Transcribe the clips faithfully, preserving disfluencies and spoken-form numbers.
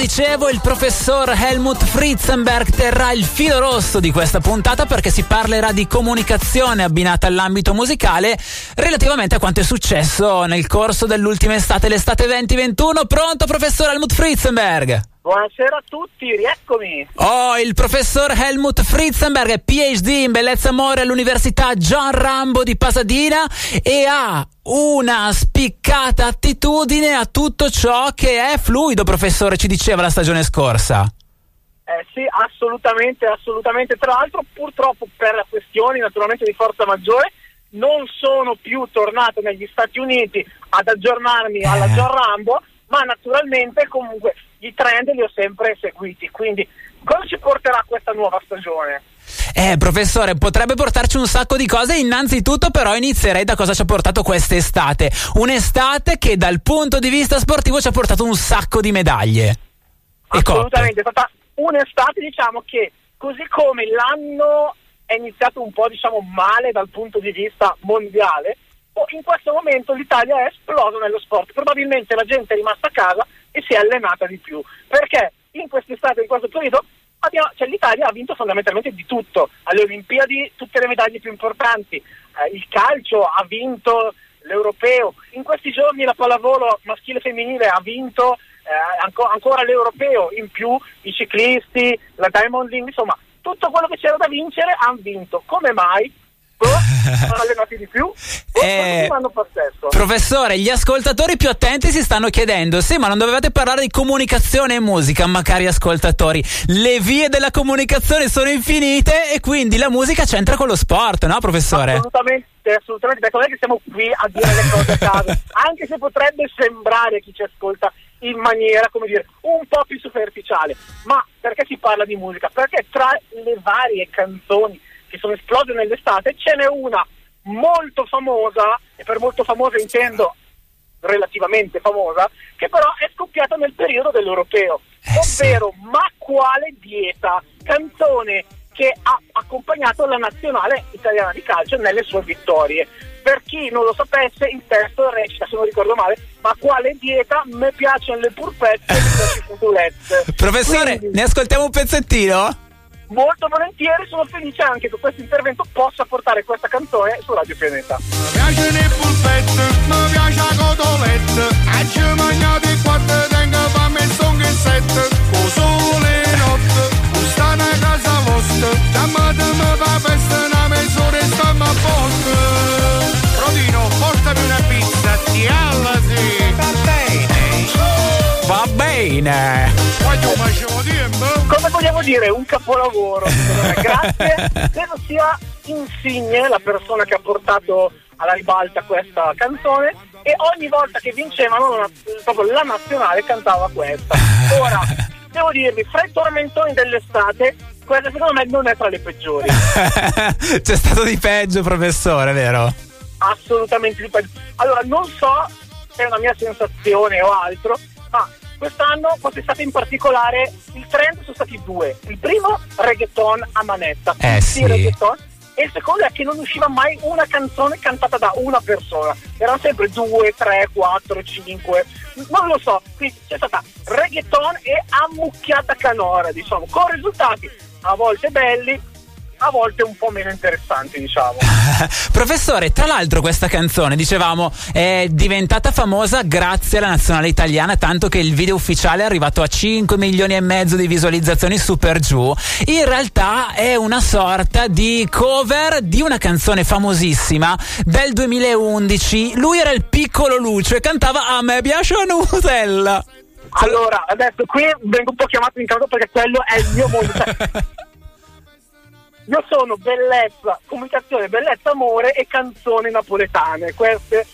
dicevo, il professor Helmut Fritzenberg terrà il filo rosso di questa puntata, perché si parlerà di comunicazione abbinata all'ambito musicale relativamente a quanto è successo nel corso dell'ultima estate, l'estate venti ventuno. Pronto, professor Helmut Fritzenberg? Buonasera a tutti, rieccomi. Oh, il professor Helmut Fritzenberg è P H D in bellezza e amore all'università John Rambo di Pasadena e ha una spiccata attitudine a tutto ciò che è fluido, professore, ci diceva la stagione scorsa. Eh sì, assolutamente, assolutamente. Tra l'altro, purtroppo per questioni naturalmente di forza maggiore, non sono più tornato negli Stati Uniti ad aggiornarmi alla eh. John Rambo, ma naturalmente comunque i trend li ho sempre seguiti, quindi cosa ci porterà questa nuova stagione? Eh, professore, potrebbe portarci un sacco di cose. Innanzitutto però inizierei da cosa ci ha portato quest'estate, un'estate che dal punto di vista sportivo ci ha portato un sacco di medaglie. Assolutamente, è stata un'estate, diciamo, che così come l'anno è iniziato un po', diciamo, male dal punto di vista mondiale, in questo momento l'Italia è esplosa nello sport. Probabilmente la gente è rimasta a casa e si è allenata di più, perché in quest'estate, in questo periodo, abbiamo, cioè, l'Italia ha vinto fondamentalmente di tutto. Alle Olimpiadi tutte le medaglie più importanti, eh, il calcio ha vinto l'Europeo, in questi giorni la pallavolo maschile e femminile ha vinto eh, anco, ancora l'Europeo, in più i ciclisti, la Diamond League, insomma tutto quello che c'era da vincere hanno vinto. Come mai? Sono allenati di più. Eh, professore, gli ascoltatori più attenti si stanno chiedendo: sì, ma non dovevate parlare di comunicazione e musica? Ma cari ascoltatori, le vie della comunicazione sono infinite e quindi la musica c'entra con lo sport, no, professore? Assolutamente, assolutamente, perché non è che siamo qui a dire le cose a caso, anche se potrebbe sembrare a chi ci ascolta in maniera, come dire, un po' più superficiale. Ma perché si parla di musica? Perché tra le varie canzoni che sono esplose nell'estate, ce n'è una molto famosa, e per molto famosa intendo relativamente famosa, che però è scoppiata nel periodo dell'Europeo, ovvero Ma quale dieta, canzone che ha accompagnato la nazionale italiana di calcio nelle sue vittorie. Per chi non lo sapesse, il testo recita, se non ricordo male: ma quale dieta, me piacciono le purpette e le cotolette. Professore, quindi, ne ascoltiamo un pezzettino? Molto volentieri, sono felice anche che questo intervento possa portare questa canzone su Radio Pianeta. Mi piace le pulpette, mi piace la cotolette, a ci mangiate quattro, tengo fame e sono in sette, con sole e notte, con stana a casa vostra, damate me la festa, una mezz'ora e stiamo a posto. Rodino, portami una pizza, ti allasi. Va bene. Va bene. Cosa vogliamo dire? Un capolavoro. Grazie, credo sia insigne la persona che ha portato alla ribalta questa canzone, e ogni volta che vincevano proprio la nazionale cantava questa. Ora, devo dirvi, fra i tormentoni dell'estate, questa secondo me non è tra le peggiori. C'è stato di peggio, professore, vero? Assolutamente di peggio. Allora, non so se è una mia sensazione o altro, ma quest'anno, quest'estate in particolare, il trend sono stati due. Il primo, reggaeton a manetta, eh sì. reggaeton. E il secondo è che non usciva mai una canzone cantata da una persona, erano sempre due, tre, quattro, cinque, non lo so. Quindi c'è stata reggaeton e ammucchiata canora, diciamo, con risultati a volte belli, a volte un po' meno interessanti, diciamo. Professore, tra l'altro questa canzone, dicevamo, è diventata famosa grazie alla nazionale italiana, tanto che il video ufficiale è arrivato a cinque milioni e mezzo di visualizzazioni, super giù. In realtà è una sorta di cover di una canzone famosissima del duemilaundici. Lui era il Piccolo Lucio e cantava "A me piace la Nutella". Allora, adesso qui vengo un po' chiamato in causa perché quello è il mio mondo. Io sono bellezza, comunicazione, bellezza, amore e canzoni napoletane. Queste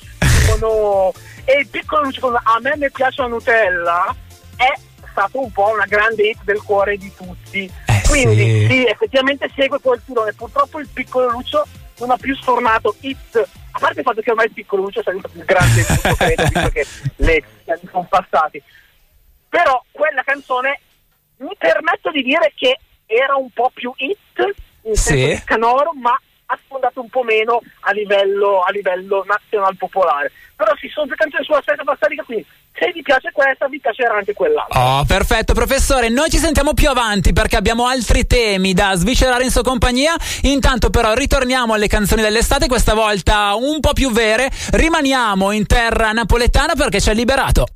sono... E il Piccolo Lucio, "A me mi piace la Nutella", è stato un po' una grande hit del cuore di tutti. Eh Quindi sì. sì, effettivamente segue quel filone. Purtroppo il Piccolo Lucio non ha più sfornato hit, a parte il fatto che ormai il Piccolo Lucio è stato più grande di tutto, credo, visto che le anni sono passati. Però quella canzone, mi permetto di dire che era un po' più hit, in senso sì. canoro, ma ha sfondato un po' meno a livello, a livello nazional popolare. Però ci sono due canzoni sulla stessa passata, quindi se vi piace questa vi piacerà anche quell'altra. Oh, perfetto professore, noi ci sentiamo più avanti perché abbiamo altri temi da sviscerare in sua compagnia. Intanto però ritorniamo alle canzoni dell'estate, questa volta un po' più vere, rimaniamo in terra napoletana perché ci ha liberato